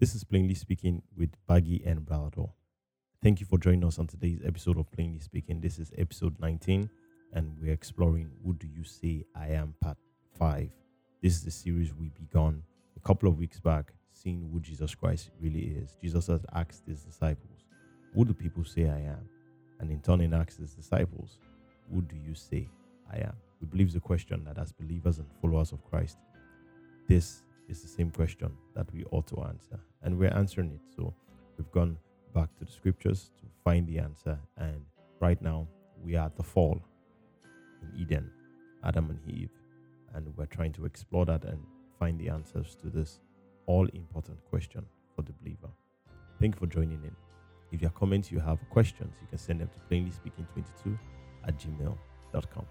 This is Plainly Speaking with Baggy and Brado. Thank you for joining us on today's episode of Plainly Speaking. This is episode 19, and we're exploring What Do You Say I Am Part 5. This is the series we began a couple of weeks back, seeing who Jesus Christ really is. Jesus has asked his disciples, "Who do people say I am?" And in turn, he asked his disciples, "Who do you say I am?" We believe the question that as believers and followers of Christ, this is the same question that we ought to answer, and we're answering it. So we've gone back to the scriptures to find the answer, and right now we are at the fall in Eden, Adam and Eve, and we're trying to explore that and find the answers to this all-important question for the believer. Thank you for joining in. If you have comments, you have questions, you can send them to plainlyspeaking22@gmail.com.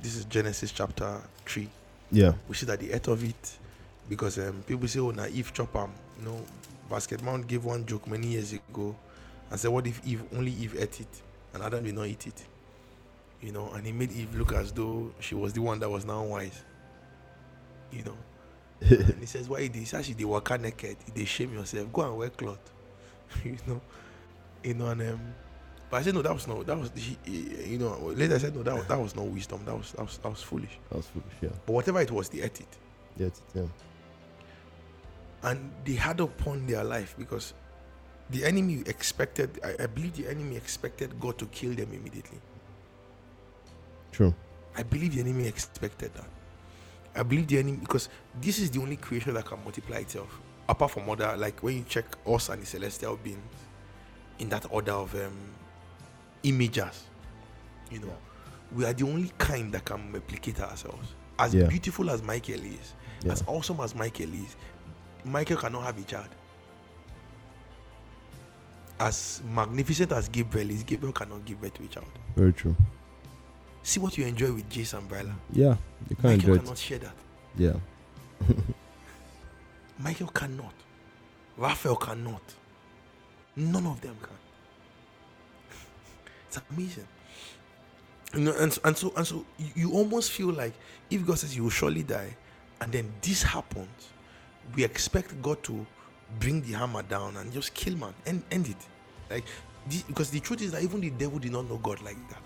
This is Genesis chapter 3. Yeah. We see that the earth of it, because people say, "Oh, na Eve chop am." You know, Basket Mount gave one joke many years ago and said, "What if only Eve ate it and Adam did not eat it?" You know, and he made Eve look as though she was the one that was now wise. You know, and he says, "Why this? Actually, they waka naked. They shame yourself. Go and wear cloth." you know, and I said, that was not wisdom. That was foolish. That was foolish, yeah. But whatever it was, they ate it. They ate it, yeah. And they had upon their life, because the enemy expected, I believe the enemy expected God to kill them immediately. True. I believe the enemy expected that. I believe the enemy, because this is the only creation that can multiply itself, apart from other, like when you check us and the celestial beings, in that order of images, you know, yeah. We are the only kind that can replicate ourselves. As beautiful as Michael is, as awesome as Michael is, Michael cannot have a child. As magnificent as Gabriel is, Gabriel cannot give birth to a child. Very true. See what you enjoy with Jay's umbrella. Yeah, you can't. Michael cannot share that. Yeah. Michael cannot. Raphael cannot. None of them can. It's amazing, you know, and so you almost feel like if God says you will surely die, and then this happens, we expect God to bring the hammer down and just kill man and end it, like this, because the truth is that even the devil did not know God like that.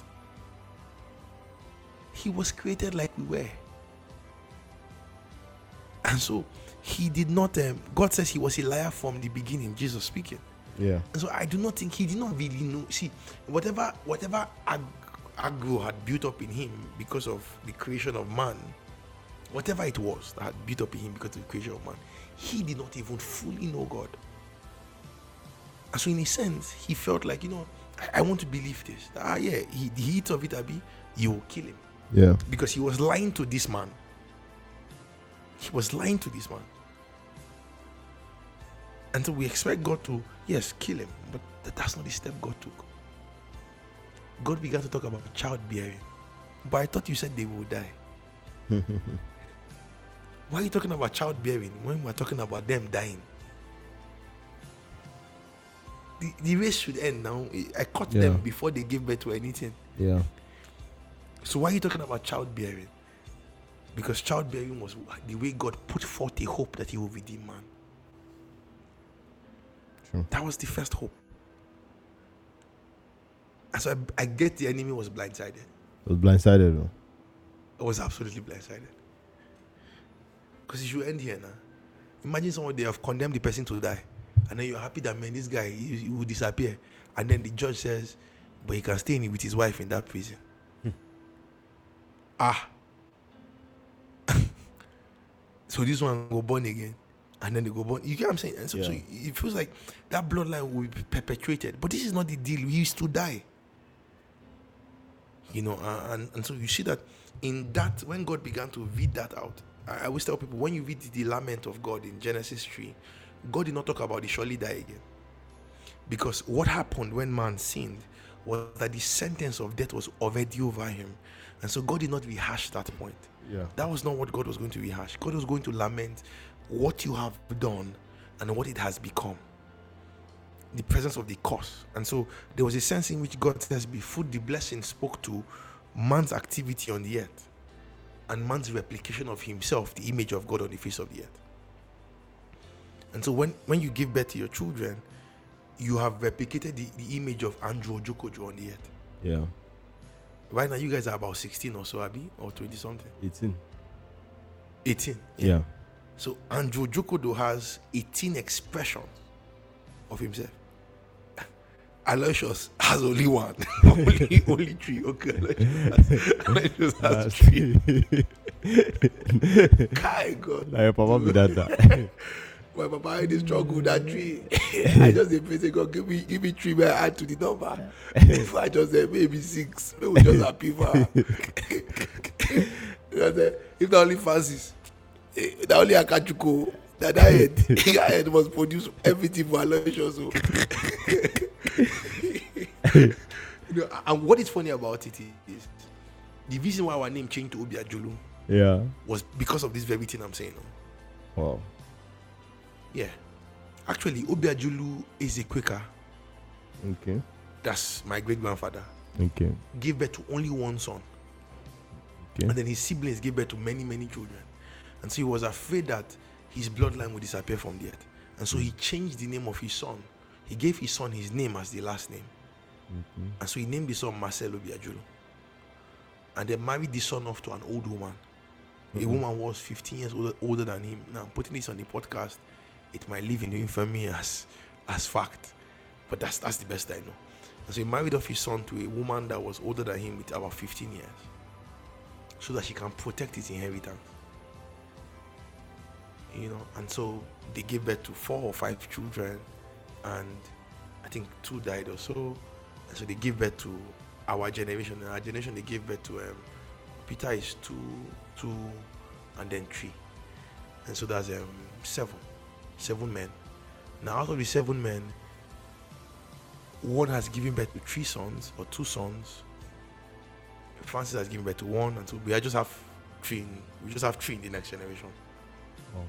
He was created like we were, and so he did not. God says he was a liar from the beginning. Jesus speaking. Yeah. And so I do not think he did not really know. See, whatever aggro had built up in him because of the creation of man, whatever it was that had built up in him because of the creation of man, he did not even fully know God. And so in a sense, he felt like, you know, I want to believe this. He eats of it, Abi, you will kill him. Yeah. Because he was lying to this man. And so we expect God to, yes, kill him. But that's not the step God took. God began to talk about childbearing. But I thought you said they will die. Why are you talking about childbearing when we're talking about them dying? The race should end now. I caught them before they gave birth to anything. Yeah. So why are you talking about childbearing? Because childbearing was the way God put forth a hope that he will redeem man. Sure. That was the first hope. And so I get the enemy was blindsided. It was blindsided, though. It was absolutely blindsided. Because it should end here now. Imagine someone, they have condemned the person to die. And then you're happy that, man, this guy, he will disappear. And then the judge says, but he can stay in with his wife in that prison. So this one go born again. And then they go born. You get what I'm saying? And so it feels like that bloodline will be perpetuated. But this is not the deal. He used to die. You know, and so you see that in that, when God began to read that out, I always tell people, when you read the lament of God in Genesis 3, God did not talk about the surely die again. Because what happened when man sinned was that the sentence of death was already over him. And so God did not rehash that point. Yeah. That was not what God was going to rehash. God was going to lament what you have done and what it has become. The presence of the curse. And so there was a sense in which God says, before the blessing spoke to man's activity on the earth and man's replication of himself, the image of God on the face of the earth. And so when you give birth to your children, you have replicated the image of Andrew Jokojo on the earth. Yeah. Right now, you guys are about 16 or so, Abi, or 20-something. 18. Yeah. So Andrew Jokojo has 18 expressions of himself. Aloysius has only one. only three. Okay, Aloysius has three. Kai God. Like, Papa be that. My papa in the struggle that three. I just say, praise God, give me three, but I add to the number. If I just say maybe six, maybe we just happy for her. If not only Francis, not only Okechukwu, that head must produce everything for Aloysius. So. And what is funny about it is the reason why our name changed to Obiajulu was because of this very thing I'm saying. Wow. Yeah. Actually, Obiajulu is a Quaker. Okay. That's my great grandfather. Okay. Gave birth to only one son. Okay. And then his siblings gave birth to many, many children. And so he was afraid that his bloodline would disappear from the earth. And so he changed the name of his son. He gave his son his name as the last name. Mm-hmm. And so he named his son Marcelo Biagiolo. And they married the son off to an old woman. Mm-hmm. A woman was 15 years older than him. Now, I'm putting this on the podcast. It might live in the infamy as fact. But that's the best I know. And so he married off his son to a woman that was older than him with about 15 years. So that she can protect his inheritance. You know, and so they gave birth to 4 or 5 children. And I think 2 died or so. And so they gave birth to our generation. And our generation, they gave birth to Peter is 2, and then 3. And so that's 7 men. Now, out of the 7 men, one has given birth to 3 sons or 2 sons. Francis has given birth to 1 and 2. We just have 3 in the next generation. Oh.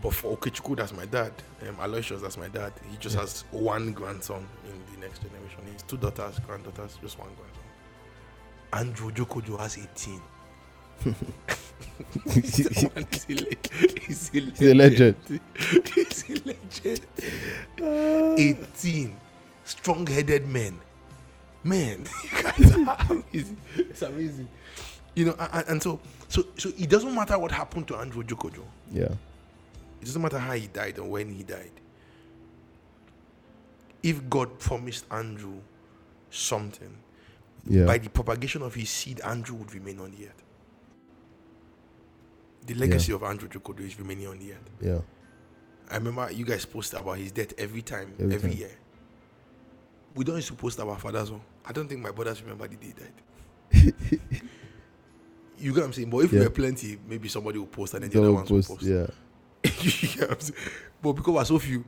But for Okechukwu, that's my dad. Aloysius, that's my dad. He just has 1 grandson in the next generation. He has 2 daughters, granddaughters, just 1 grandson. Andrew Jokojo has 18. He's a legend. 18 strong-headed men. Man, you guys are amazing. It's amazing. You know, and so it doesn't matter what happened to Andrew Jokojo. Yeah. It doesn't matter how he died or when he died. If God promised Andrew something, by the propagation of his seed, Andrew would remain on the earth. The legacy of Andrew Jokojo is remaining on the earth. Yeah. I remember you guys post about his death every time. Year. We don't used to post about fathers. I don't think my brothers remember the day he died. You get what I'm saying? But if we were plenty, maybe somebody will post and then the other ones will post. Yeah. But because we're so few,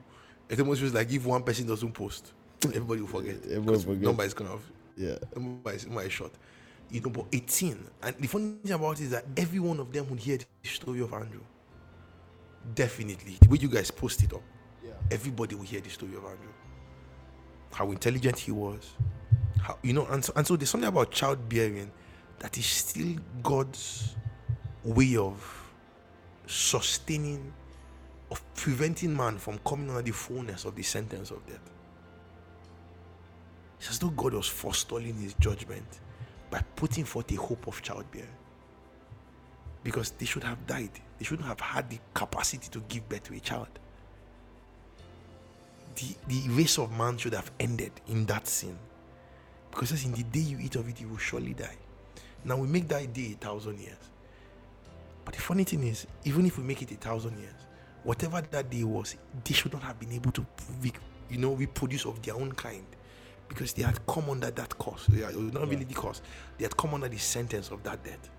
it almost feels like if one person doesn't post, everybody will forget. Number is kind of number is short. You know, but 18. And the funny thing about it is that every one of them would hear the story of Andrew. Definitely. The way you guys post it up, everybody will hear the story of Andrew. How intelligent he was. How, you know, and so there's something about childbearing that is still God's way of sustaining, of preventing man from coming under the fullness of the sentence of death. It's as though God was forestalling his judgment by putting forth a hope of childbearing. Because they should have died. They shouldn't have had the capacity to give birth to a child. The race of man should have ended in that sin. Because as in the day you eat of it, you will surely die. Now we make that day 1,000 years. But the funny thing is, even if we make it 1,000 years, whatever that day was, they should not have been able to, reproduce of their own kind, because they had come under that curse. They had come under the sentence of that death.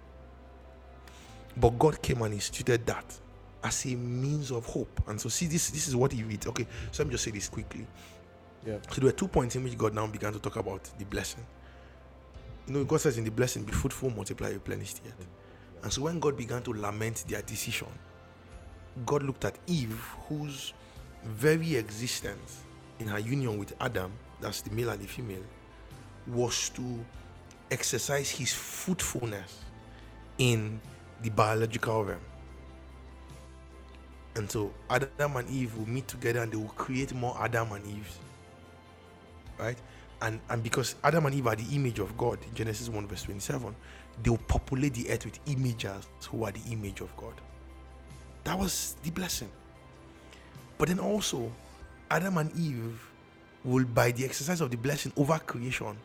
But God came and instituted that as a means of hope. And so, see, this is what he reads. Okay, so let me just say this quickly. Yeah. So there were 2 points in which God now began to talk about the blessing. You know, God says in the blessing, be fruitful, multiply, replenish the earth. Yeah. And so when God began to lament their decision, God looked at Eve, whose very existence in her union with Adam, that's the male and the female, was to exercise his fruitfulness in the biological realm. And so Adam and Eve will meet together and they will create more Adam and Eves. Right? And because Adam and Eve are the image of God, Genesis 1 verse 27, they will populate the earth with imagers who are the image of God. That was the blessing. But then also, Adam and Eve will, by the exercise of the blessing over creation,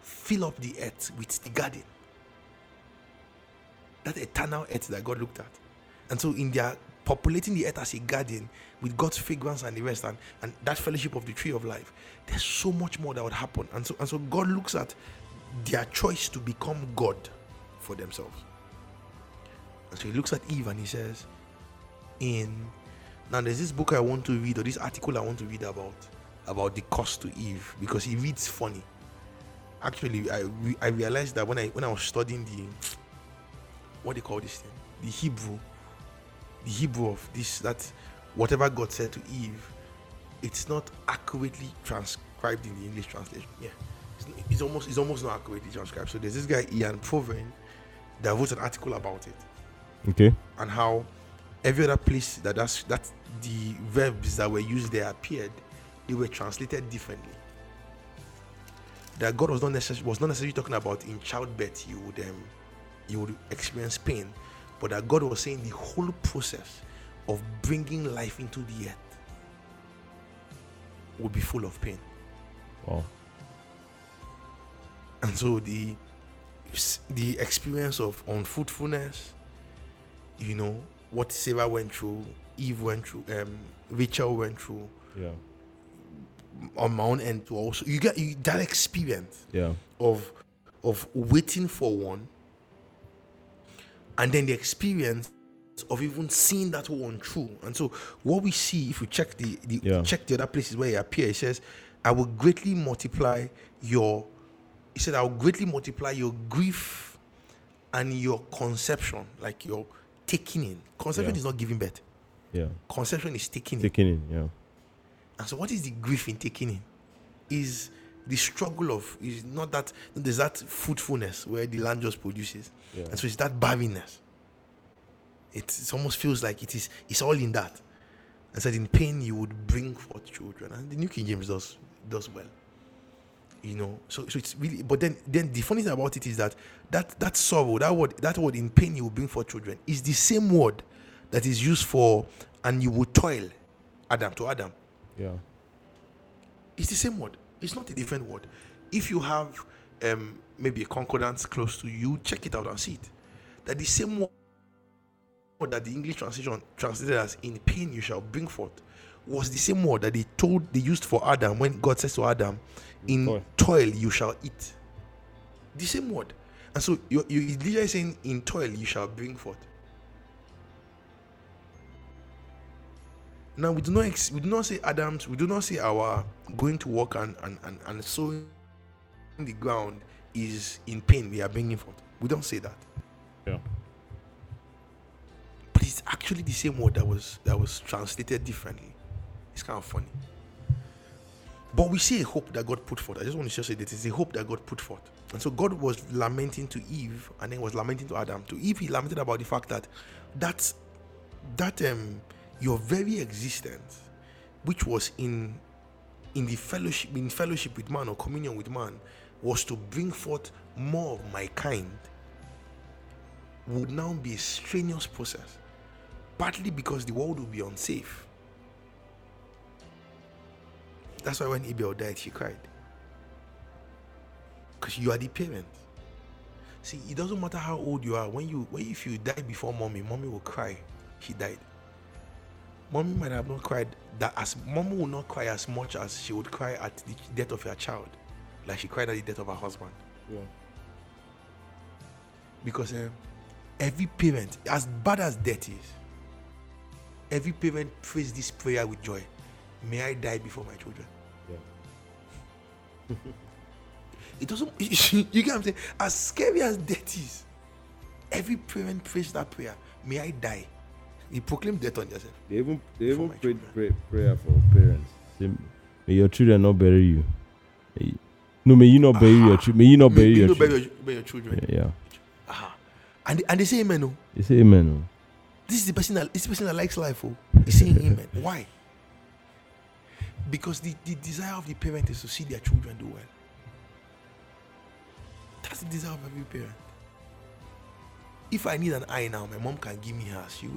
fill up the earth with the garden. That eternal earth that God looked at. And so in their populating the earth as a garden with God's fragrance and the rest and that fellowship of the tree of life, there's so much more that would happen. And so God looks at their choice to become God for themselves. And so he looks at Eve and he says, now there's this book I want to read, or this article I want to read about the cost to Eve, because he reads funny. Actually, I realized that when I was studying the Hebrew of this, that whatever God said to Eve, it's not accurately transcribed in the English translation. Yeah, it's almost not accurately transcribed. So there's this guy Ian Proven that wrote an article about it. Okay. And how every other place that the verbs that were used there appeared, they were translated differently. That God was not necessarily talking about in childbirth you would experience pain, but that God was saying the whole process of bringing life into the earth would be full of pain. Wow. And so the experience of unfruitfulness, you know, what Sarah went through, Eve went through, Rachel went through. Yeah. On my own end too, also you get that experience. Yeah. Of waiting for one, and then the experience of even seeing that one true. And so what we see, if you check the other places where it appears, it says, I will greatly multiply your grief and your conception, like your taking in. Conception is not giving birth. Yeah. Conception is taking in. Yeah. And so what is the grief in taking in? Is the struggle of, is not that, there's that fruitfulness where the land just produces. Yeah. And so it's that barrenness. It almost feels like it's all in that. And so in pain you would bring forth children. And the New King James does well. You know, so it's really, but then the funny thing about it is that sorrow, that word in pain you will bring forth children, is the same word that is used for, and you will toil, Adam. Yeah, it's the same word. It's not a different word. If you have maybe a concordance close to you, check it out and see it. That the same word that the English translation translated as "in pain you shall bring forth" was the same word that they used for Adam when God says to Adam, "In toil you shall eat." The same word. And so you literally saying, "In toil you shall bring forth." Now we do not say Adam's, we do not say our going to work and sowing the ground is in pain we are bringing forth. We don't say that. Yeah. But it's actually the same word that was translated differently. It's kind of funny. But we see a hope that God put forth. I just want to say that it's a hope that God put forth. And so God was lamenting to Eve, and then was lamenting to Adam. To Eve, he lamented about the fact that your very existence, which was in the fellowship with man or communion with man, was to bring forth more of my kind, would now be a strenuous process, partly because the world would be unsafe. That's why when Abel died, she cried. Because you are the parent. See, it doesn't matter how old you are. If you die before mommy will cry. She died. Mommy might have not cried mommy will not cry as much as she would cry at the death of her child, like she cried at the death of her husband. Yeah. Because every parent, as bad as death is, every parent prays this prayer with joy. May I die before my children. Yeah. It doesn't, you get what I'm saying? As scary as death is, every parent prays that prayer. May I die. You proclaim death on yourself. They even prayed prayer for parents. Say, may your children not bury you. May you not bury your children. May you not bury your children. Bury your children. Yeah. And they say amen. Oh. They say amen. Oh. This is the person that likes life. Oh, he's saying amen. Why? Because the desire of the parent is to see their children do well. That's the desire of every parent. If I need an eye now, my mom can give me hers. She will.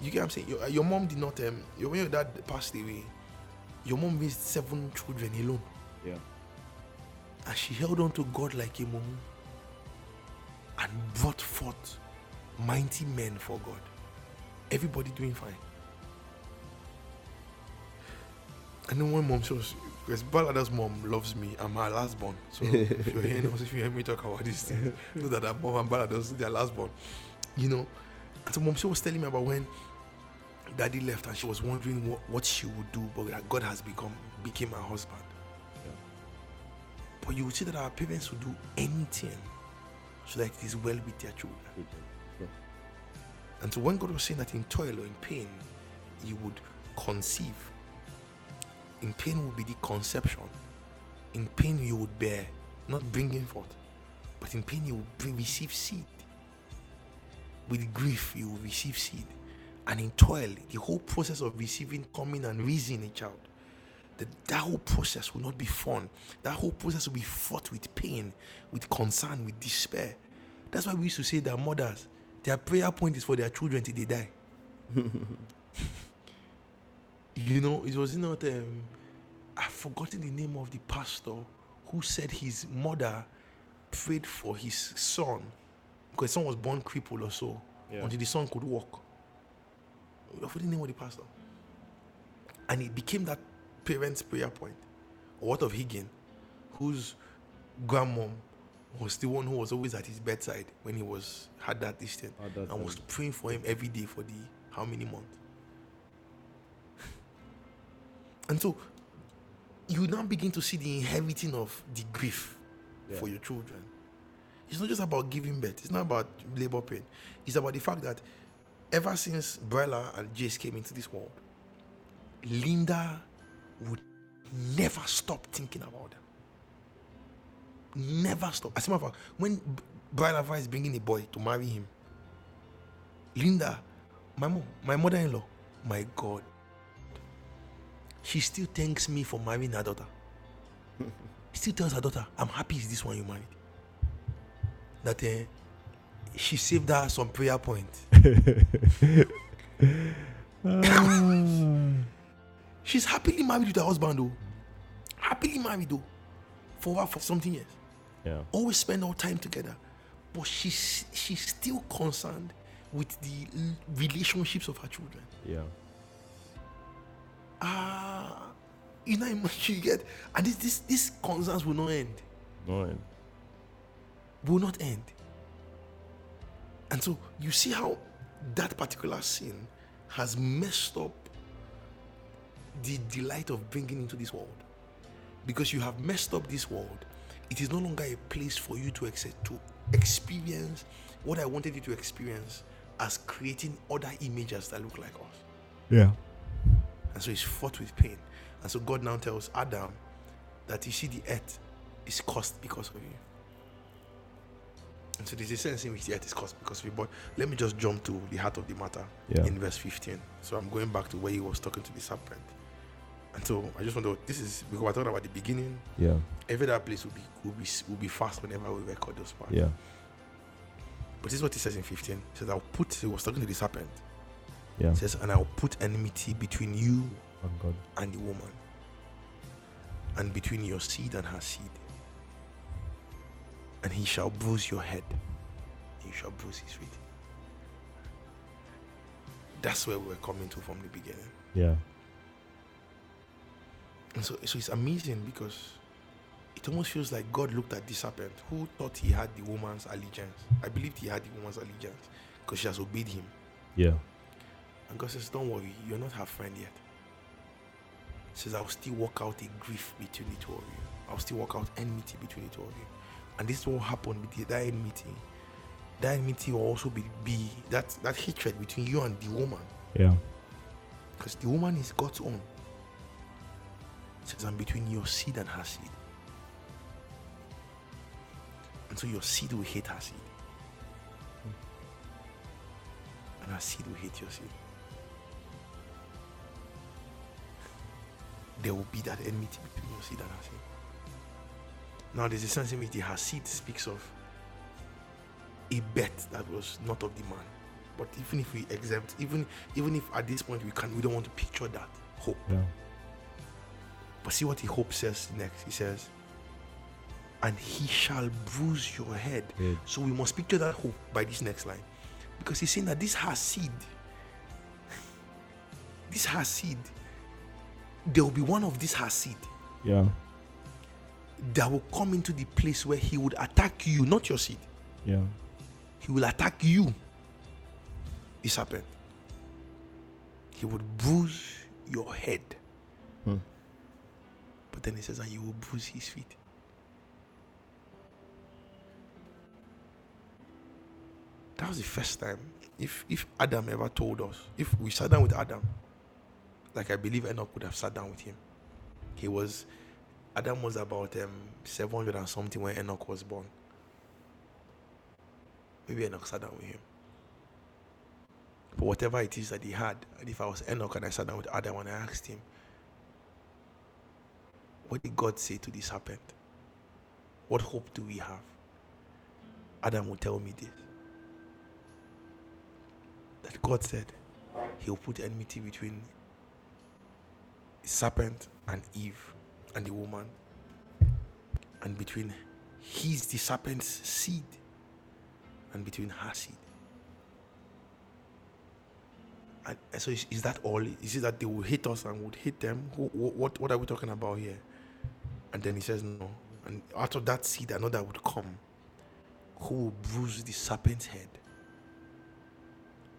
You get what I'm saying? Your mom did not. When your dad passed away, your mom raised 7 children alone. Yeah. And she held on to God like a mom, and brought forth mighty men for God. Everybody doing fine. I know one mom shows. Because Balada's mom loves me. I'm her last born. So if you hear me talk about this thing, know that her mom and Balada's their last born. You know? And so mom, she was telling me about when daddy left and she was wondering what she would do, but that God has became her husband. Yeah. But you would see that our parents would do anything so that it is well with their children. Yeah. And so when God was saying that in toil or in pain, you would conceive. In pain will be the conception. In pain you would bear, not bringing forth. But in pain you will receive seed. With grief you will receive seed. And in toil, the whole process of receiving, coming and raising a child, that whole process will not be fun. That whole process will be fraught with pain, with concern, with despair. That's why we used to say that mothers, their prayer point is for their children till they die. You know, it was not, I've forgotten the name of the pastor who said his mother prayed for his son because his son was born crippled or so, until the son could walk. I forgot the name of the pastor. And it became that parent's prayer point. Or what of Higgin, whose grandmom was the one who was always at his bedside when he had that distance and was praying for him every day for how many months? And so, you now begin to see the inheriting of the grief for your children. It's not just about giving birth. It's not about labor pain. It's about the fact that ever since Brella and Jace came into this world, Linda would never stop thinking about them. Never stop. As a matter of fact, when Brella is bringing a boy to marry him, Linda, my mother-in-law, my God, she still thanks me for marrying her daughter. She still tells her daughter, I'm happy it's this one you married. That she saved her some prayer point. She's happily married with her husband, though. Happily married, though. For something years. Yeah. Always spend all time together. But she's still concerned with the relationships of her children. Yeah. You know how much you get, and this concerns will not end. Will not end. And so you see how that particular sin has messed up the delight of bringing into this world, because you have messed up this world. It is no longer a place for you to experience what I wanted you to experience as creating other images that look like us. Yeah. And so he's fraught with pain. And so God now tells Adam that you see the earth is cursed because of you. And so there's a sense in which the earth is cursed because of you. But let me just jump to the heart of the matter in verse 15. So I'm going back to where he was talking to the serpent. And so I just want to, this is, because we're talking about the beginning. Yeah. Every other place will be fast whenever we record those parts. Yeah. But this is what he says in 15. He says, he was talking to the serpent. Yeah. It says, and I will put enmity between you and the woman, and between your seed and her seed. And he shall bruise your head, you shall bruise his feet. That's where we're coming to from the beginning. Yeah. And so it's amazing because it almost feels like God looked at the serpent who thought he had the woman's allegiance. I believed he had the woman's allegiance because she has obeyed him. Yeah. And God says, don't worry, you're not her friend yet. says, I'll still work out a grief between the two of you. I'll still work out enmity between the two of you. And this will happen with that enmity. That enmity will also be that hatred between you and the woman. Yeah. Because the woman is God's own. It says, I'm between your seed and her seed. And so your seed will hate her seed. And her seed will hate your seed. There will be that enmity between your seed and her seed. Now there's a sense in which the her seed speaks of a bet that was not of the man. But even if we exempt, even if at this point we don't want to picture that hope. Yeah. But see what he hope says next. He says, and he shall bruise your head. Yeah. So we must picture that hope by this next line. Because he's saying that this her seed, this her seed, there will be one of this her seed. Yeah. That will come into the place where he would attack you, not your seed. Yeah. He will attack you. This happened. He would bruise your head. But then he says, and you will bruise his feet. That was the first time. If Adam ever told us, if we sat down with Adam, like I believe Enoch would have sat down with him. Adam was about 700 and something when Enoch was born. Maybe Enoch sat down with him. But whatever it is that he had, and if I was Enoch and I sat down with Adam and I asked him, what did God say to this serpent? What hope do we have? Adam will tell me this. That God said he'll put enmity between the serpent and Eve and the woman, and between his, the serpent's seed, and between her seed. And so is that all? Is it that they will hate us and would hate them? What are we talking about here? And then he says no. And out of that seed, another would come who will bruise the serpent's head.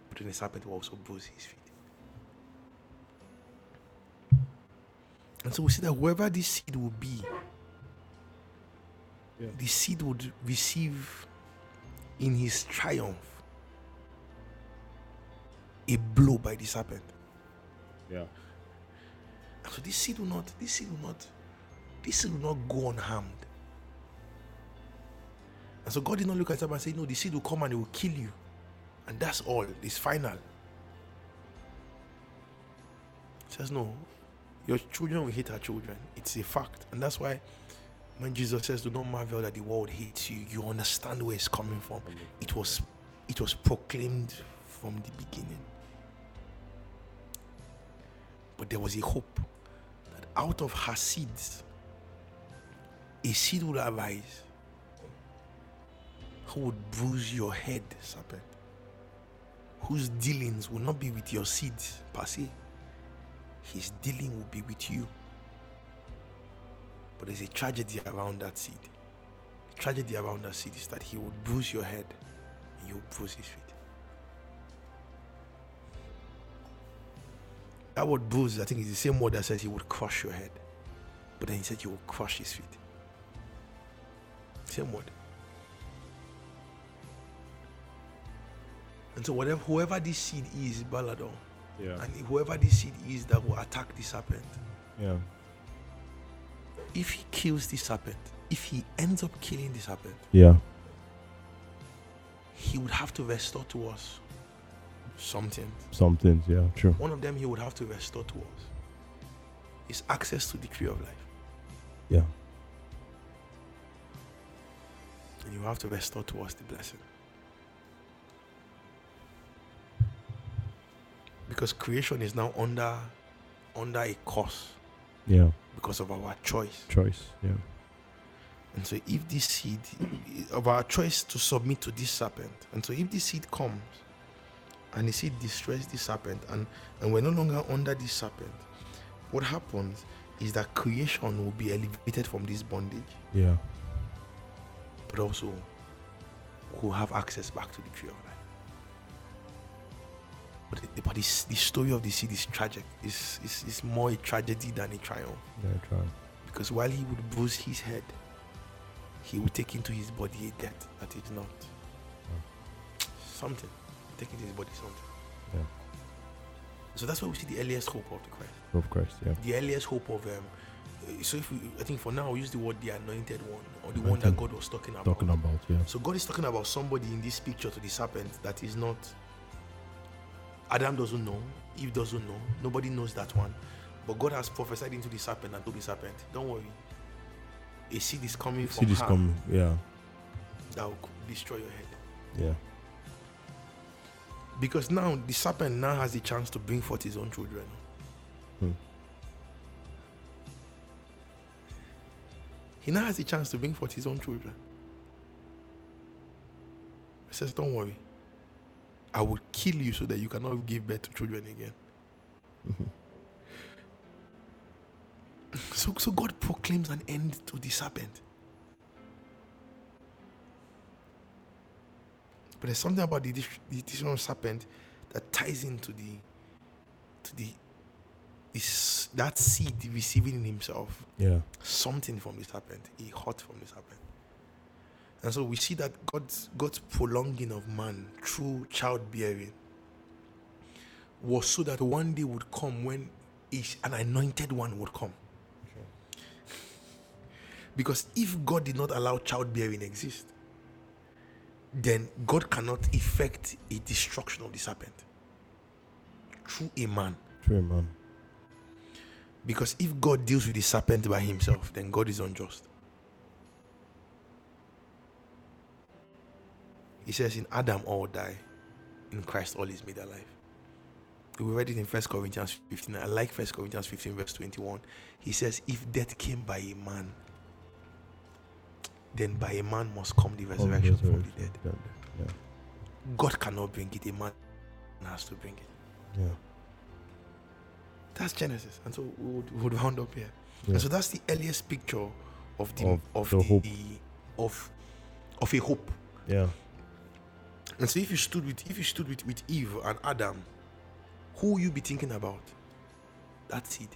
But then the serpent will also bruise his feet. And so we see that whoever this seed will be, yeah, the seed would receive in his triumph a blow by the serpent. Yeah. And so this seed will not go unharmed. And so God did not look at him and say, no, the seed will come and it will kill you. And that's all. It's final. He says, no, your children will hate our children. It's a fact. And that's why when Jesus says, do not marvel that the world hates you, you understand where it's coming from. It was proclaimed from the beginning. But there was a hope that out of her seeds, a seed would arise who would bruise your head, serpent, whose dealings will not be with your seeds per se. His dealing will be with you. But there's a tragedy around that seed. The tragedy around that seed is that he will bruise your head and you will bruise his feet. That word bruise, I think, is the same word that says he would crush your head. But then he said you will crush his feet. Same word. And so whoever this seed is, Balado, yeah, and whoever this seed is that will attack the serpent, yeah, if he kills the serpent, if he ends up killing the serpent, yeah, he would have to restore to us something. Something, yeah, true. One of them he would have to restore to us is access to the tree of life. Yeah. And you have to restore to us the blessing. Because creation is now under a curse. Yeah. Because of our choice. Choice, yeah. And so if this seed, of our choice to submit to this serpent, and so if this seed comes, and the seed destroys this serpent, and we're no longer under this serpent, what happens is that creation will be elevated from this bondage. Yeah. But also, we'll have access back to the tree of life. But the story of the seed is tragic. It's more a tragedy than a triumph. Yeah, triumph. Because while he would bruise his head, he would take into his body a death that is not something. Take into his body something. Yeah. So that's where we see the earliest hope of the Christ. Of Christ, yeah. The earliest hope of so if we, I think for now we use the word the anointed one, or the one that God was talking about. Yeah. So God is talking about somebody in this picture to the serpent that is not. Adam doesn't know, Eve doesn't know, nobody knows that one. But God has prophesied into the serpent and told the serpent, don't worry, a seed is coming from her. Yeah. That will destroy your head. Yeah. Because now the serpent now has the chance to bring forth his own children. He now has the chance to bring forth his own children. He says, don't worry. I will kill you so that you cannot give birth to children again. So God proclaims an end to the serpent. But there's something about the additional serpent that ties into that seed receiving in himself. Yeah. Something from the serpent. He hot from the serpent. And so we see that God's prolonging of man through childbearing was so that one day would come when an anointed one would come. Okay. Because if God did not allow childbearing exist, then God cannot effect a destruction of the serpent through a man. Because if God deals with the serpent by himself, then God is unjust. He says, in Adam all die, in Christ all is made alive. We read it in 1 Corinthians 15. I like 1 Corinthians 15 verse 21. He says, if death came by a man, then by a man must come the resurrection from the dead. Yeah. God cannot bring it. A man has to bring it. Yeah. That's Genesis. And so we would round up here. Yeah. And so that's the earliest picture of a hope. Yeah. And so if you stood with Eve and Adam, who will you be thinking about? That seed.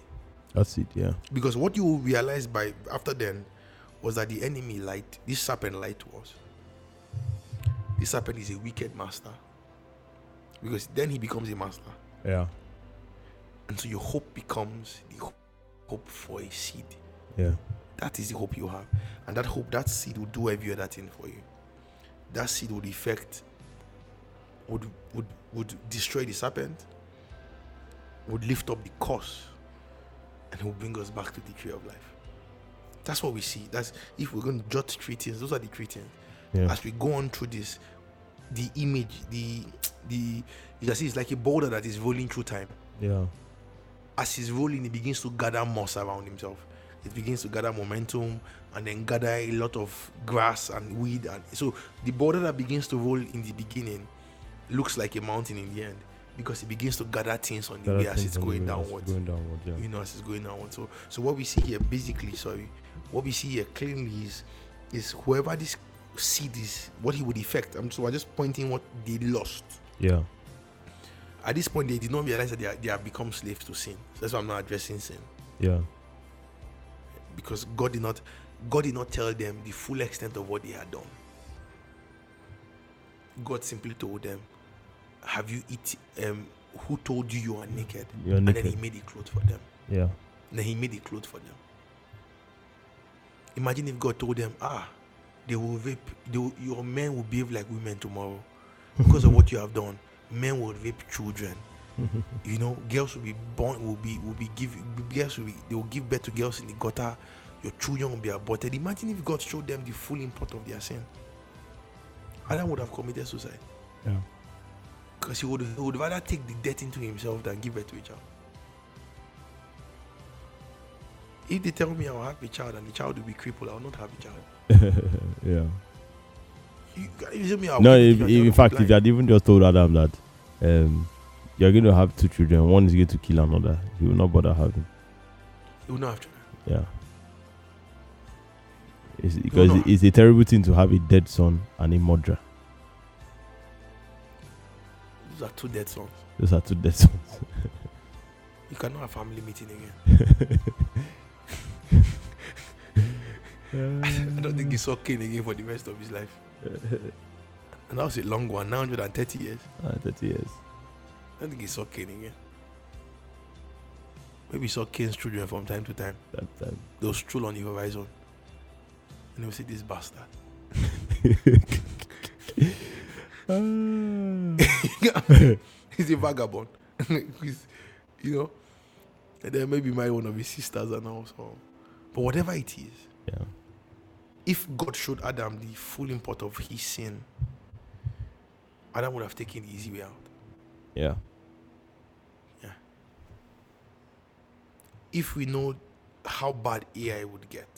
That seed, yeah. Because what you will realize after then was that the enemy lied. This serpent lied to us. This serpent is a wicked master. Because then he becomes a master. Yeah. And so your hope becomes the hope for a seed. Yeah. That is the hope you have. And that hope, that seed will do every other thing for you. That seed would affect. Would destroy the serpent, would lift up the curse, and would bring us back to the tree of life. That's what we see. That's if we're going to judge three things. Those are the three things. Yeah. As we go on through this, the image, the you can see it's like a boulder that is rolling through time. Yeah. As he's rolling, he begins to gather moss around himself. It begins to gather momentum and then gather a lot of grass and weed, and so the boulder that begins to roll in the beginning looks like a mountain in the end, because it begins to gather things on the way as it's going downward. Yeah. You know, as it's going downward. So what we see here clearly is whoever this seed is, what he would effect. So I'm just pointing what they lost. Yeah. At this point, they did not realize that they have become slaves to sin. So that's why I'm not addressing sin. Yeah. Because God did not tell them the full extent of what they had done. God simply told them, have you eaten? Who told you are naked? You're naked. And then he made a cloth for them. Yeah. And then he made a cloth for them. Imagine if God told them, they will rape. Your men will behave like women tomorrow. Because of what you have done, men will rape children. You know, girls will be born, they will give birth to girls in the gutter. Your children will be aborted. Imagine if God showed them the full import of their sin. Adam would have committed suicide. Yeah. Because he would rather take the debt into himself than give it to a child. If they tell me I will have a child and the child will be crippled, I will not have a child. Yeah. In fact, if they had even just told Adam that you're going to have two children, one is going to kill another, he will not bother having. He will not have children. Yeah. It's a terrible thing to have a dead son and a murderer. Those are two dead songs. Those are two dead songs. You cannot have family meeting again. I don't think he saw Cain again for the rest of his life. And that was a long one, 930 years. 930 years. I don't think he saw Cain again. Maybe he saw Cain's children from time to time. That time. They'll stroll on the horizon. And they'll say, this bastard. He's a vagabond. He's, you know. And then maybe marry one of his sisters and all. So. But whatever it is. Yeah. If God showed Adam the full import of his sin, Adam would have taken the easy way out. Yeah. Yeah. If we know how bad AI would get,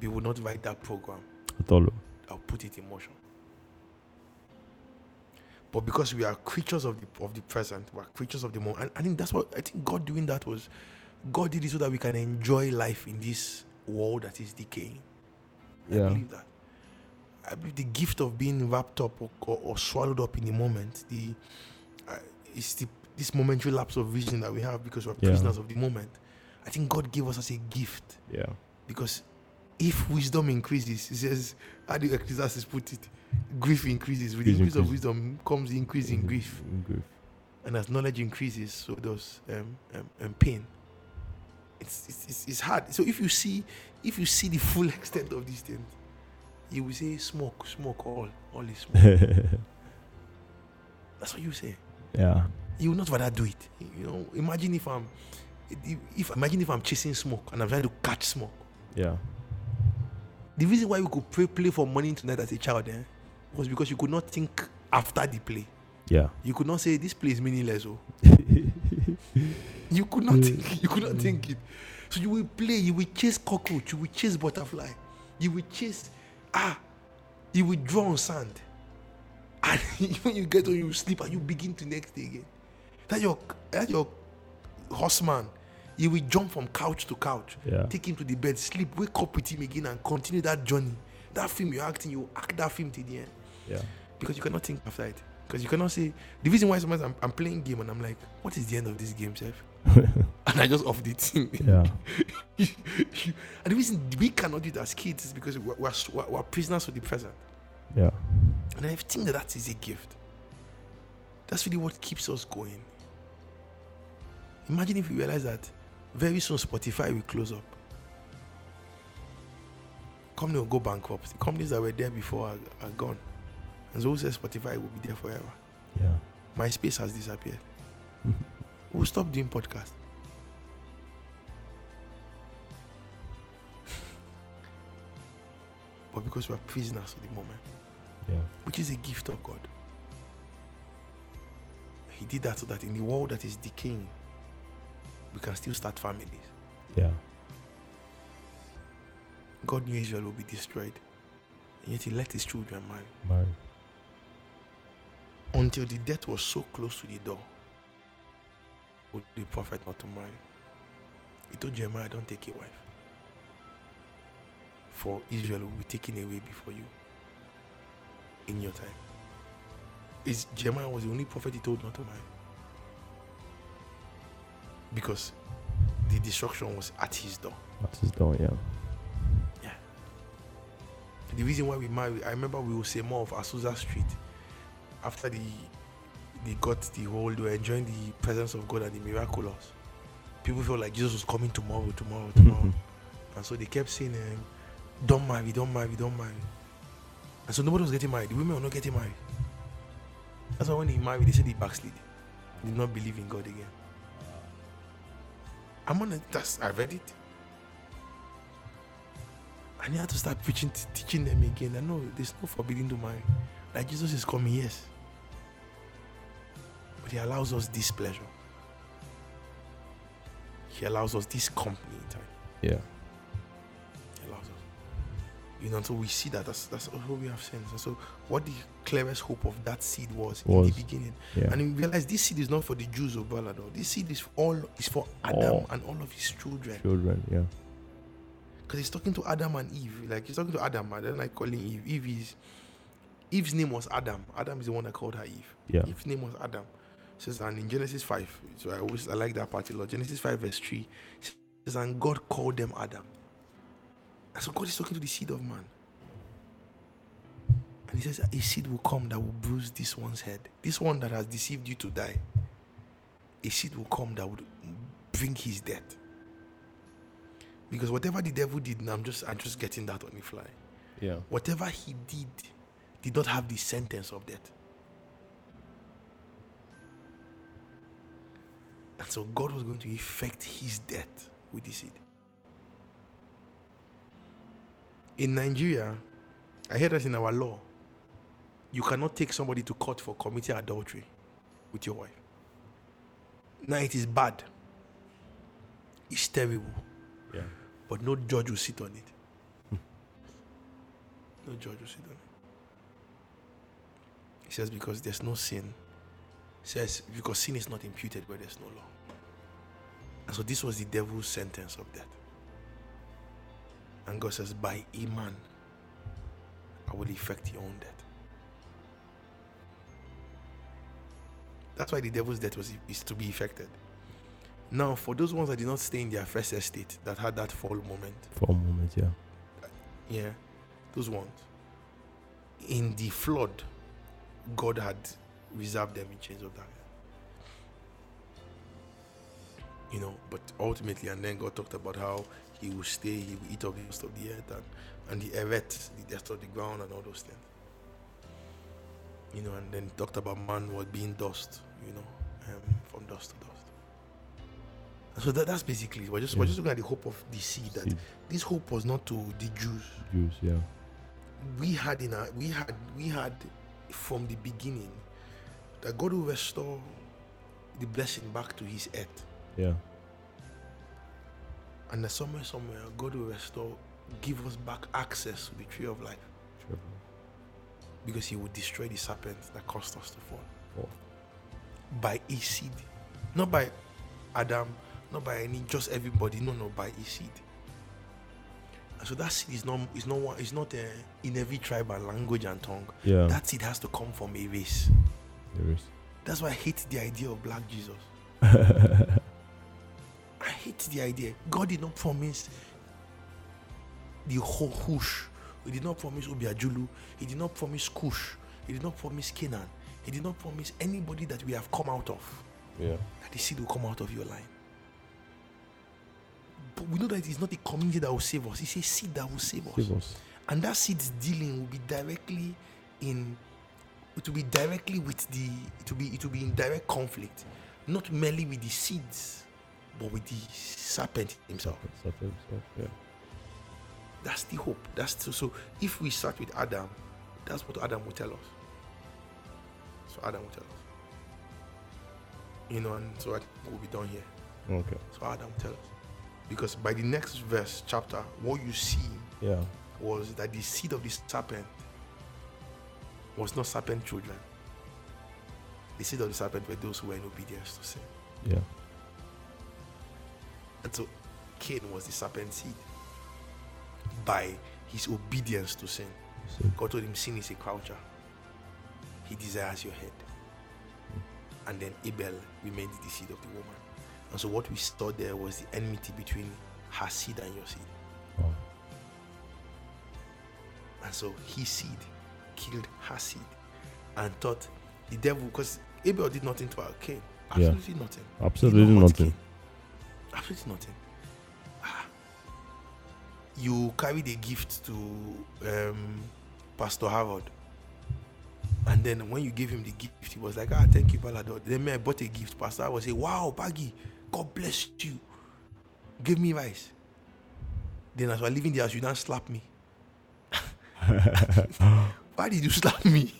we would not write that program. At all. I'll put it in motion. But because we are creatures of the present, we're creatures of the moment. And I think that's what I think God doing that was. God did it so that we can enjoy life in this world that is decaying. Yeah. I believe that. I believe the gift of being wrapped up or swallowed up in the moment, this momentary lapse of vision that we have because we're prisoners of the moment. I think God gave us as a gift. Yeah. Because if wisdom increases, it says, how do Ecclesiastes put it? Grief increases. With the increase of wisdom comes the increase in grief. And as knowledge increases, so does pain. It's hard. So if you see the full extent of these things, you will say smoke all is smoke. That's what you say. Yeah. You will not rather do it. You know, imagine if I'm chasing smoke and I'm trying to catch smoke. Yeah. The reason why you could play for money tonight as a child was because you could not think after the play. Yeah. You could not say this play is meaningless. Oh. You could not think. You could not think it. So you will play. You will chase cockroach. You will chase butterfly. You will chase. You will draw on sand. And when you get on, you sleep and you begin to next day again. That's your horseman. He will jump from couch to couch. Yeah. Take him to the bed. Sleep. Wake up with him again and continue that journey. That film you're acting. You act that film till the end. Yeah. Because you cannot think after it. Because you cannot say, the reason why sometimes I'm playing game and I'm like, what is the end of this game, Chef? And I just off the thing. Yeah. And the reason we cannot do it as kids is because we're prisoners of the present. Yeah. And I think that is a gift. That's really what keeps us going. Imagine if we realize that very soon Spotify will close up. Company will go bankrupt. The companies that were there before are gone. And so says Spotify will be there forever. Yeah. MySpace has disappeared. We'll stop doing podcasts. But because we're prisoners at the moment. Yeah. Which is a gift of God. He did that so that in the world that is decaying, we can still start families. Yeah. God knew Israel will be destroyed. And yet he let his children marry. Until the death was so close to the door, would the prophet not to marry? He told Jeremiah, don't take a wife, for Israel will be taken away before you in your time. Jeremiah was the only prophet he told not to marry, because the destruction was at his door. At his door, yeah. Yeah. The reason why we marry, I remember we will say more of Azusa Street. After they got the whole, they were enjoying the presence of God and the miraculous. People felt like Jesus was coming tomorrow. Mm-hmm. And so they kept saying, don't marry. And so nobody was getting married. The women were not getting married. That's why when they married, they said they backslid. They did not believe in God again. I read it. And you had to start preaching, teaching them again. I know there's no forbidding to marry. Like Jesus is coming, yes. But he allows us this pleasure. He allows us this company in time. Yeah. He allows us. You know, so we see that. That's what we have seen. So what the clearest hope of that seed was in the beginning. Yeah. And we realize this seed is not for the Jews or Balador. This seed is for Adam and all of his children. Children, yeah. Because he's talking to Adam and Eve. Like he's talking to Adam. I don't like calling Eve. Eve is Eve's name was Adam. Adam is the one that called her Eve. Yeah. Eve's name was Adam. Says, and in Genesis 5, so I like that part a lot. Genesis 5 verse 3 says, and God called them Adam. And so God is talking to the seed of man. And he says, a seed will come that will bruise this one's head. This one that has deceived you to die. A seed will come that would bring his death. Because whatever the devil did, and I'm just getting that on the fly. Yeah. Whatever he did not have the sentence of death. And so God was going to effect his death with the seed. In Nigeria, I heard that in our law, you cannot take somebody to court for committing adultery with your wife. Now it is bad. It's terrible. Yeah. But no judge will sit on it. No judge will sit on it. It says because there's no sin. It says because sin is not imputed where there's no law. And so this was the devil's sentence of death. And God says, by a man, I will effect your own death. That's why the devil's death is to be effected. Now, for those ones that did not stay in their first estate, that had that fall moment. Fall moment, yeah. Yeah, those ones. In the flood, God had reserved them in chains of darkness. You know, but ultimately, and then God talked about how he will stay, he will eat up the dust of the earth and the earth, the dust of the ground and all those things. You know, and then talked about man was being dust, you know, from dust to dust. And so that's basically, we're just looking at the hope of the seed. That this hope was not to the Jews. Jews, yeah. We had from the beginning that God will restore the blessing back to his earth. Yeah. And somewhere, God will restore, give us back access to the tree of life. True. Because he would destroy the serpent that caused us to fall. Oh. By a seed. Not by Adam, not by any, just everybody. No, by a seed. And so that seed is not in every tribe and language and tongue. Yeah. That seed has to come from a race. That's why I hate the idea of black Jesus. I hate the idea. God did not promise the whole Hush. He did not promise Obiajulu. He did not promise Kush. He did not promise Canaan. He did not promise anybody that we have come out of. Yeah. That the seed will come out of your line. But we know that it is not a community that will save us. It's a seed that will save us. And that seed's dealing will be directly in. It will be directly with the. It will be in direct conflict, not merely with the seeds, but with the serpent himself. Yeah. That's the hope. So if we start with Adam, that's what Adam will tell us. You know, and so I think we'll be done here. Okay. So Adam will tell us. Because by the next verse, chapter, what you see was that the seed of the serpent was not serpent children. The seed of the serpent were those who were in obedience to sin. Yeah. And so Cain was the serpent seed. By his obedience to sin. God told him sin is a croucher. He desires your head. And then Abel remained the seed of the woman. And so what we saw there was the enmity between her seed and your seed. Oh. And so his seed killed her seed and thought the devil, because Abel did nothing to her, Cain. Absolutely nothing. Absolutely nothing. Absolutely nothing. You carried a gift to Pastor Harvard, and then when you gave him the gift, he was like, thank you, Palador. Then I bought a gift. Pastor Harvard said, wow, Baggy, God bless you. Give me rice. Then as we're leaving the house, you don't slap me. Why did you slap me?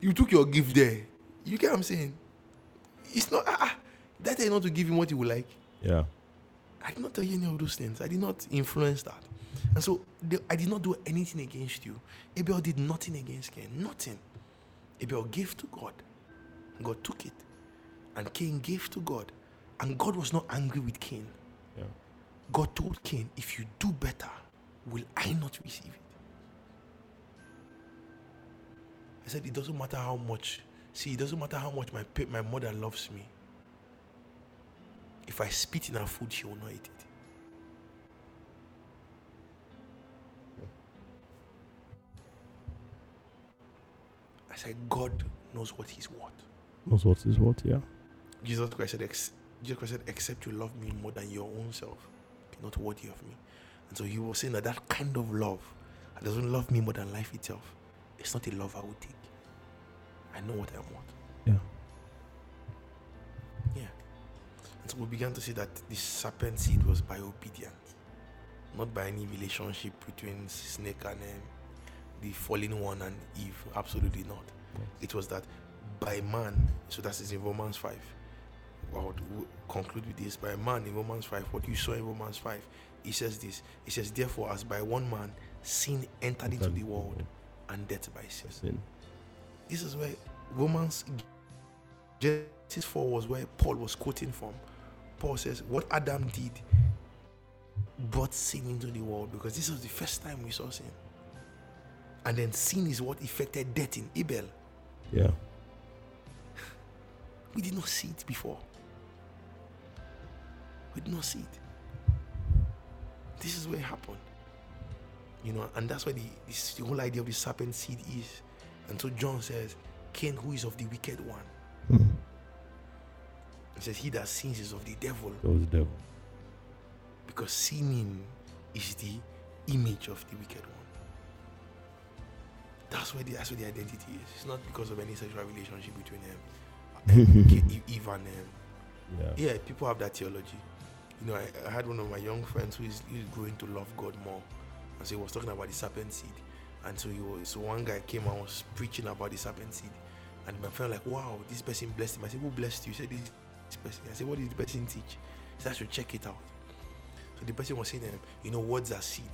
You took your gift there. You get what I'm saying? It's not, that is not to give him what he would like. Yeah. I did not tell you any of those things. I did not influence that. And so I did not do anything against you. Abel did nothing against Cain. Nothing. Abel gave to God. God took it. And Cain gave to God. And God was not angry with Cain. Yeah. God told Cain, if you do better, will I not receive it? I said, it doesn't matter how much. See, it doesn't matter how much my mother loves me. If I spit in her food, she will not eat it. I said, God knows what He's worth. Knows what He's worth, yeah. Jesus Christ said, except you love me more than your own self, you're not worthy of me. And so He was saying that kind of love that doesn't love me more than life itself, it's not a love I would take. I know what I want. Yeah. And so we began to see that this serpent seed was by obedience, not by any relationship between snake and the fallen one and Eve. Absolutely not. Yes. It was that by man. So that is in Romans 5. I would conclude with this. By man in Romans 5, what you saw in Romans 5, it says this. It says, therefore, as by one man sin entered into the world, and death by sin. This is where Genesis 4 was where Paul was quoting from. Paul says, what Adam did brought sin into the world, because this was the first time we saw sin. And then sin is what effected death in Abel. Yeah. We did not see it before. We did not see it. This is where it happened. You know, and that's why the whole idea of the serpent seed is. And so John says, Cain, who is of the wicked one. Mm-hmm. He says, he that sins is of the devil. Because sinning is the image of the wicked one. That's where the identity is. It's not because of any sexual relationship between them. Even yeah, people have that theology. You know, I had one of my young friends who is growing to love God more. And so he was talking about the serpent seed. And so one guy came and was preaching about the serpent seed. And my friend was like, wow, this person blessed him. I said, who blessed you? He said, this person. I said, what did the person teach? He said, I should check it out. So the person was saying, you know, words are seed.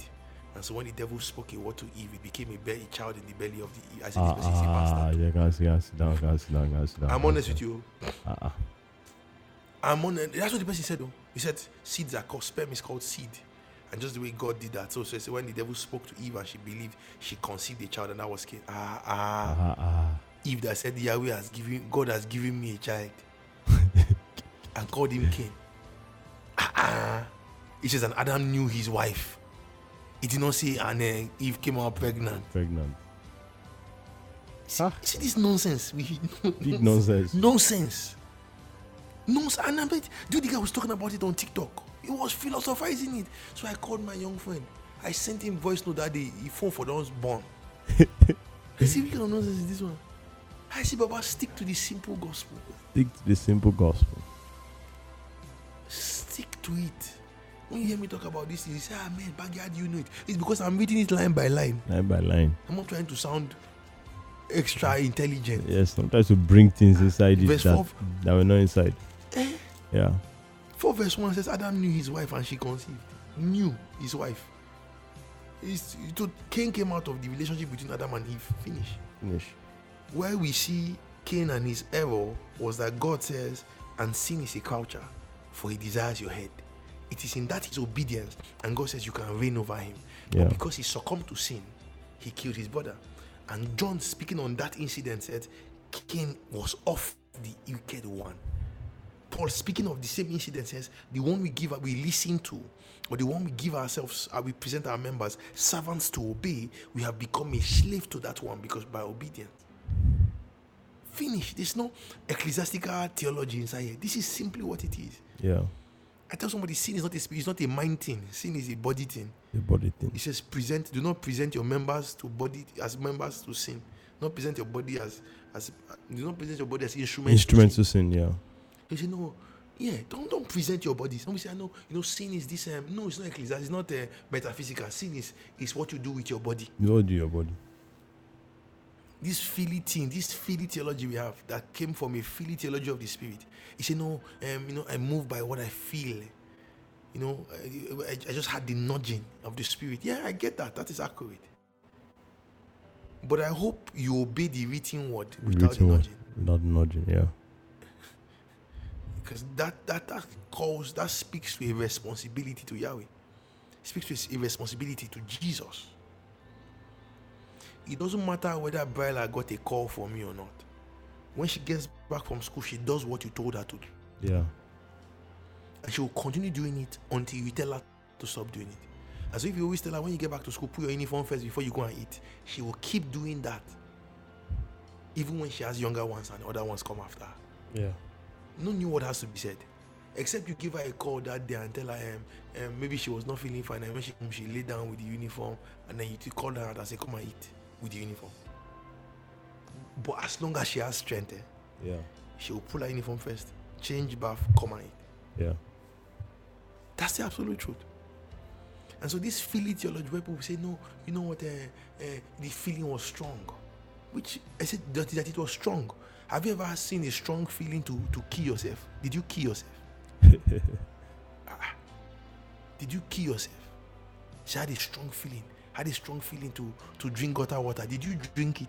And so when the devil spoke a word to Eve, it became a child in the belly of the Eve. I said, this person is a bastard. Yeah, guys, I'm honest with you. I'm honest. That's what the person said, though. He said, seeds are called, sperm is called seed. And just the way God did that. So when the devil spoke to Eve and she believed, she conceived a child, and that was Cain. Eve that said, Yahweh has given, God has given me a child. And called him Cain. It says, and Adam knew his wife. He did not say, and Eve came out pregnant. See this nonsense. Big nonsense. Nonsense. And I bet, dude, the guy was talking about it on TikTok. He was philosophizing it. So I called my young friend. I sent him voice note that day. He phoned for those born. You see, we can nonsense is this one. I see, Baba, stick to the simple gospel. Stick to it. When you hear me talk about this, you say, man, Bagyard, you know it. It's because I'm reading it line by line. I'm not trying to sound extra intelligent. Yes, sometimes to bring things inside it that were not inside. Yeah. 4 verse 1 says, Adam knew his wife and she conceived. Knew his wife. Cain came out of the relationship between Adam and Eve. Finish. Where we see Cain and his error was that God says, and sin is a culture, for he desires your head. It is in that his obedience, and God says you can reign over him. Yeah. But because he succumbed to sin, he killed his brother. And John, speaking on that incident, said, Cain was of the wicked one. Paul, speaking of the same incident, says the one we listen to, or the one we give ourselves, we present our members, servants to obey, we have become a slave to that one because by obedience. Finish. There's no ecclesiastical theology inside here. This is simply what it is. Yeah. I tell somebody, sin is not it's not a mind thing. Sin is a body thing. It says do not present your members to body as members to sin. Not present your body as do not present your body as instruments to sin. Yeah. They say, no, yeah, don't present your body. Somebody say, I know, you know, sin is this. No, it's not ecclesiastic. It's not metaphysical. Sin is what you do with your body. This Philly thing, this Philly theology we have that came from a Philly theology of the spirit. He said, no, you know, I move by what I feel. You know, I just had the nudging of the spirit. Yeah, I get that. That is accurate. But I hope you obey the written word without the nudging. Without nudging, yeah. Because that speaks to a responsibility to Yahweh. It speaks to a responsibility to Jesus. It doesn't matter whether Brila got a call from me or not. When she gets back from school, she does what you told her to do. Yeah. And she will continue doing it until you tell her to stop doing it. As if you always tell her, when you get back to school, put your uniform first before you go and eat. She will keep doing that. Even when she has younger ones and other ones come after her. Yeah. No new word has to be said. Except you give her a call that day and tell her maybe she was not feeling fine, and when she comes, she lay down with the uniform, and then you call her out and say, come and eat with the uniform. But as long as she has strength, yeah, she will pull her uniform first, change bath, come and eat. Yeah. That's the absolute truth. And so this feeling theology where people say, no, you know what, the feeling was strong. Which, I said that it was strong. Have you ever seen a strong feeling to kill yourself? Did you kill yourself? Did you kill yourself? She had a strong feeling. Had a strong feeling to drink gutter water. Did you drink it?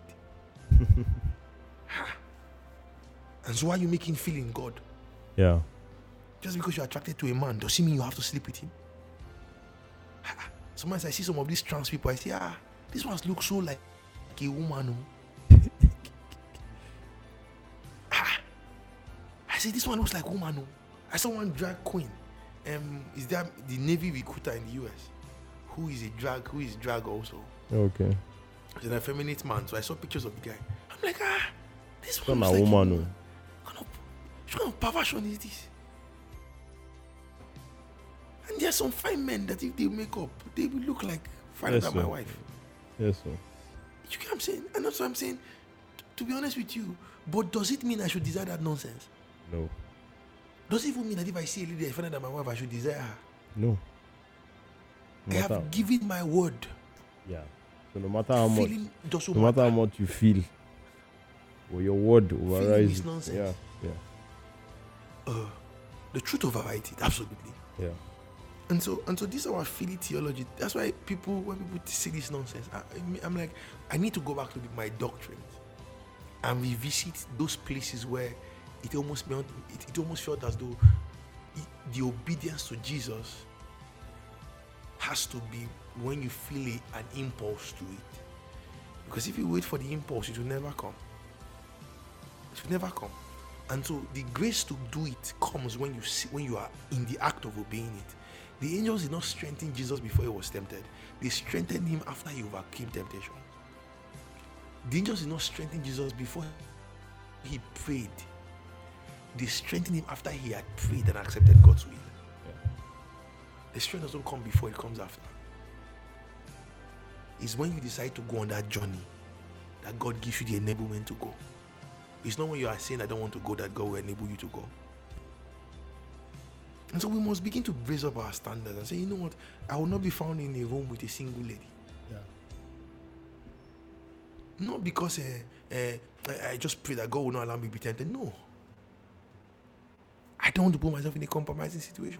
And so why are you making feeling God? Yeah. Just because you're attracted to a man, does it mean you have to sleep with him? Sometimes I see some of these trans people, I say, this one looks so like a woman. I say, this one looks like a woman. I saw one drag queen. Is that the Navy recruiter in the US? Who is drag also? Okay. He's an effeminate man, so I saw pictures of the guy. I'm like, this one is like a woman. What kind of perversion is this? And there are some fine men that if they make up, they will look like fine than my wife. Yes, sir. You get what I'm saying? And that's what I'm saying. To be honest with you, but does it mean I should desire that nonsense? No. Does it even mean that if I see a lady finer than my wife, I should desire her? No. I have given my word. Yeah. So no matter how much, no matter how much you feel, or your word overrides. Feeling is nonsense. Yeah. Yeah. The truth overrides it, absolutely. Yeah. And so this is our Philly theology. That's why when people say this nonsense, I'm like, I need to go back to my doctrines and revisit those places where it almost felt as though the obedience to Jesus has to be when you feel an impulse to it. Because if you wait for the impulse, it will never come. It will never come. And so the grace to do it comes when you are in the act of obeying it. The angels did not strengthen Jesus before he was tempted. They strengthened him after he overcame temptation. The angels did not strengthen Jesus before he prayed. They strengthened him after he had prayed and accepted God's will. Yeah. The strength doesn't come before, it comes after. It's when you decide to go on that journey that God gives you the enablement to go. It's not when you are saying, I don't want to go, that God will enable you to go. And so we must begin to raise up our standards and say, you know what, I will not be found in a room with a single lady. Yeah. Not because I just pray that God will not allow me to be tempted. No. I don't want to put myself in a compromising situation.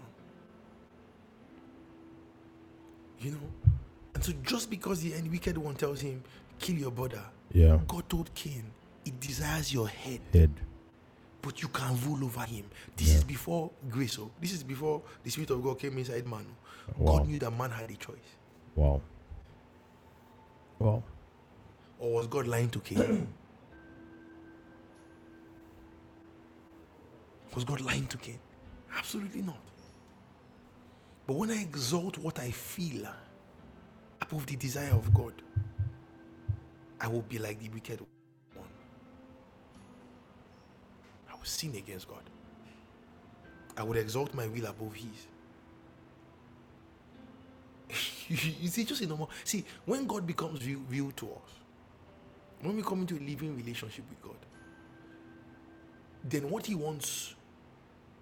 You know? And so just because the wicked one tells him, kill your brother, yeah, God told Cain, it desires your head. But you can rule over him. This is before grace. Oh. This is before the Spirit of God came inside man. Wow. God knew that man had a choice. Wow. Wow. Or was God lying to Cain? Was God lying to Cain? Absolutely not. But when I exalt what I feel above the desire of God, I will be like the wicked one. I will sin against God. I would exalt my will above His. You see, just a normal. See, when God becomes real to us, when we come into a living relationship with God, then what He wants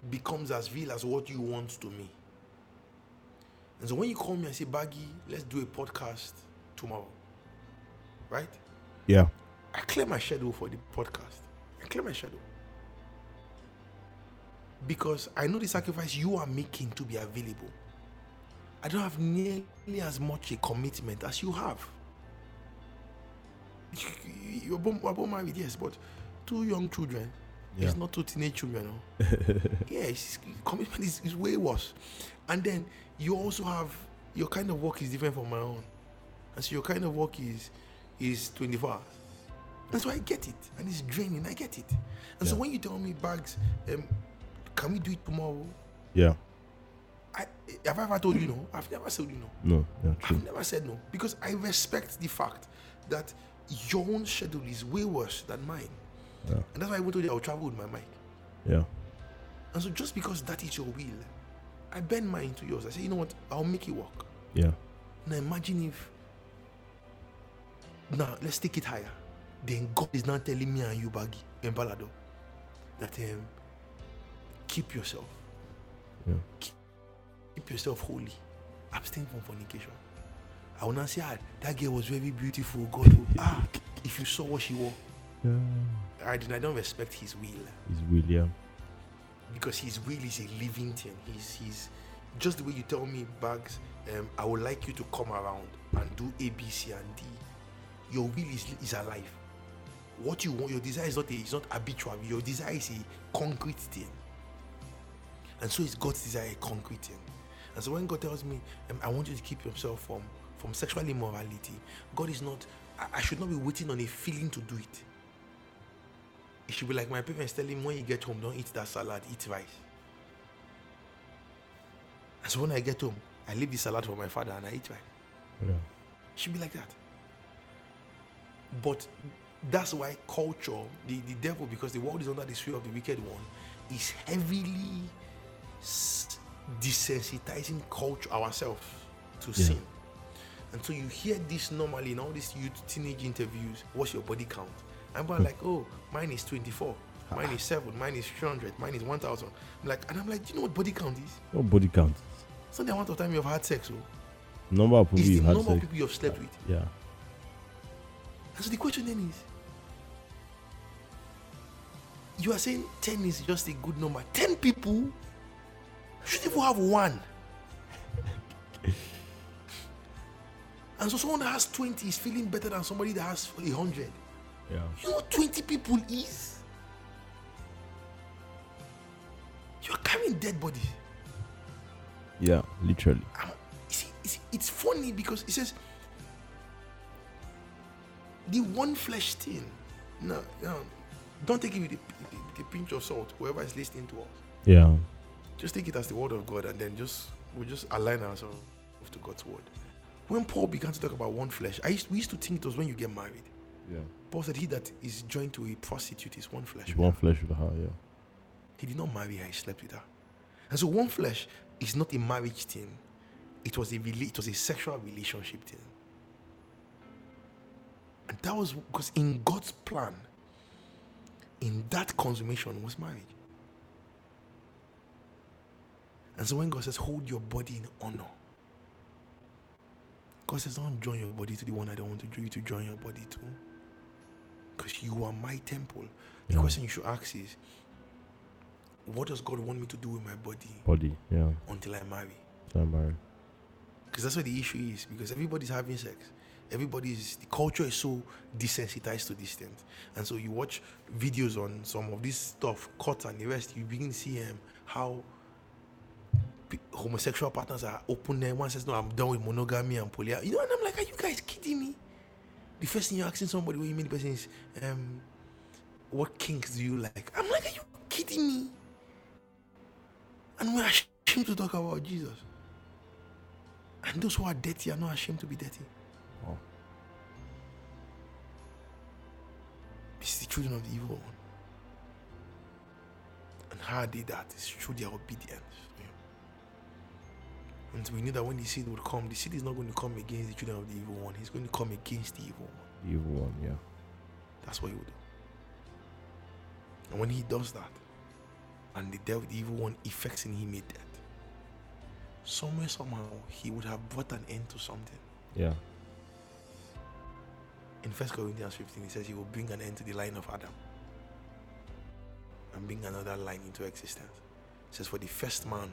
becomes as real as what you want to me. And so when you call me and say, Baggy, let's do a podcast tomorrow, right? Yeah. I clear my schedule for the podcast. I clear my schedule. Because I know the sacrifice you are making to be available. I don't have nearly as much a commitment as you have. You're both married, yes, but 2 young children. Yeah. It's not 2 teenage children. No? Yeah, commitment is way worse. And then you also have, your kind of work is different from my own. And so your kind of work is is 24 hours. And so I get it. And it's draining. I get it. And so when you tell me, Bags, can we do it tomorrow? Yeah. Have I ever told you no? I've never said you no. No. Yeah, true. I've never said no. Because I respect the fact that your own schedule is way worse than mine. Yeah. And that's why I went to the, I'll travel with my mic. Yeah. And so just because that is your will, I bend mine into yours. I say, you know what? I'll make it work. Yeah. Now imagine if, now let's take it higher. Then God is now telling me and you, Baggy, and Balado, that keep yourself. Yeah. Keep yourself holy. Abstain from fornication. I will not say, that girl was very beautiful. God, if you saw what she wore. Yeah. I don't respect his will. His will, yeah. Because his will is a living thing. He's just the way you tell me, Bags, I would like you to come around and do A, B, C, and D. Your will is alive. What you want, your desire is not habitual. Your desire is a concrete thing. And so is God's desire a concrete thing. And so when God tells me, I want you to keep yourself from sexual immorality, God is not, I should not be waiting on a feeling to do it. It should be like my parents telling me, when you get home, don't eat that salad, eat rice. And so when I get home, I leave the salad for my father and I eat rice. Yeah. It should be like that. But that's why culture, the devil, because the world is under the sway of the wicked one, is heavily desensitizing culture, ourselves, to sin. And so you hear this normally in all these youth, teenage interviews, what's your body count? I'm like, oh, mine is 24, mine is 7, mine is 300, mine is 1,000. And I'm like, do you know what body count is? What body count? It's not the amount of time you've had sex, number of people you've had sex. It's the number of people you've slept with. Yeah. And so the question then is, you are saying 10 is just a good number. 10 people should even have one. And so someone that has 20 is feeling better than somebody that has 100. Yeah. You know what 20 people is? You're carrying dead bodies. Yeah, literally. It's funny because it says the one flesh thing. No, don't take it with a pinch of salt, whoever is listening to us. Yeah. Just take it as the word of God and then we'll align ourselves to God's word. When Paul began to talk about one flesh, we used to think it was when you get married. Yeah. Paul said he that is joined to a prostitute is one flesh. One flesh with her, yeah. He did not marry her, he slept with her. And so one flesh is not a marriage thing. It was a sexual relationship thing. And that was because in God's plan, in that consummation was marriage. And so when God says, hold your body in honor, God says, don't join your body to the one I don't want you to join your body to. Because you are my temple. The question you should ask is, what does God want me to do with my body? Yeah. Until I marry. Because that's what the issue is. Because everybody's having sex. The culture is so desensitized to this thing. And so you watch videos on some of this stuff, cuts and the rest, you begin to see how homosexual partners are open there. One says, no, I'm done with monogamy and polyamory. And I'm like, are you guys kidding me? The first thing you're asking somebody when you meet the person is, what kinks do you like? I'm like, are you kidding me? And we're ashamed to talk about Jesus. And those who are dirty are not ashamed to be dirty. Oh. It's the children of the evil one. And how are they that? It's through their obedience. And we knew that when the seed would come, the seed is not going to come against the children of the evil one. He's going to come against the evil one. The evil one, yeah. That's what he would do. And when he does that, and the evil one effects in him a death, somehow, he would have brought an end to something. Yeah. In 1 Corinthians 15, he says he will bring an end to the line of Adam and bring another line into existence. It says, for the first man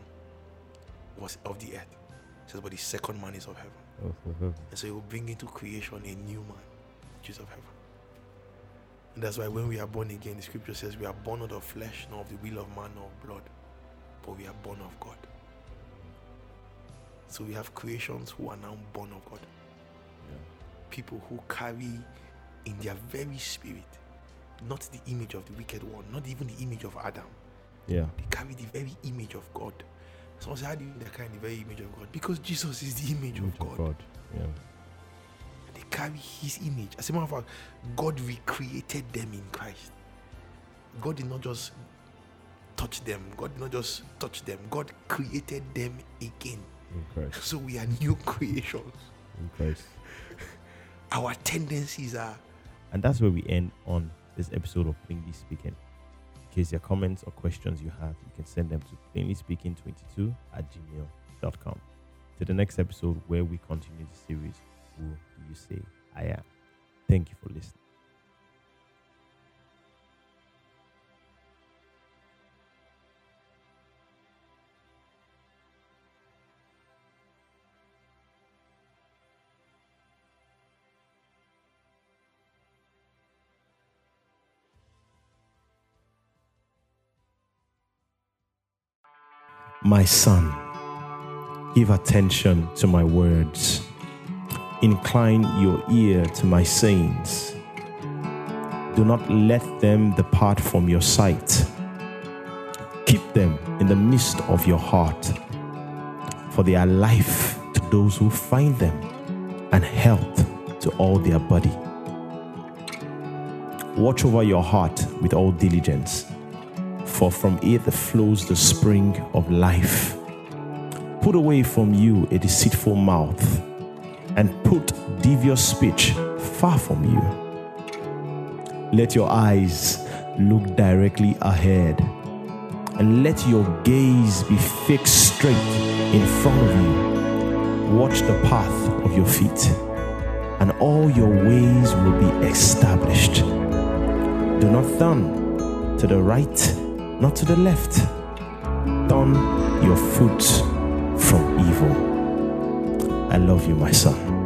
was of the earth. It says, but the second man is of heaven. And so he will bring into creation a new man, which is of heaven. And that's why when we are born again, the scripture says we are born not of flesh, nor of the will of man, nor of blood, but we are born of God. So we have creations who are now born of God. Yeah. people who carry in their very spirit not the image of the wicked one, not even the image of Adam. Yeah. They carry the very image of God. So how do they carry the very image of God? Because Jesus is the image of God. Yeah. They carry his image. As a matter of fact, God recreated them in Christ. God did not just touch them. God created them again. In Christ. So we are new creations. In Christ. Our tendencies are... And that's where we end on this episode of Plainly Speaking. In case your comments or questions you have, you can send them to plainlyspeaking22@gmail.com. To the next episode where we continue the series, Who Do You Say I Am? Thank you for listening. My son, give attention to my words. Incline your ear to my sayings. Do not let them depart from your sight. Keep them in the midst of your heart, for they are life to those who find them and health to all their body. Watch over your heart with all diligence, for from it flows the spring of life. Put away from you a deceitful mouth, and put devious speech far from you. Let your eyes look directly ahead, and let your gaze be fixed straight in front of you. Watch the path of your feet, and all your ways will be established. Do not turn to the right, not to the left. Turn your foot from evil. I love you, my son.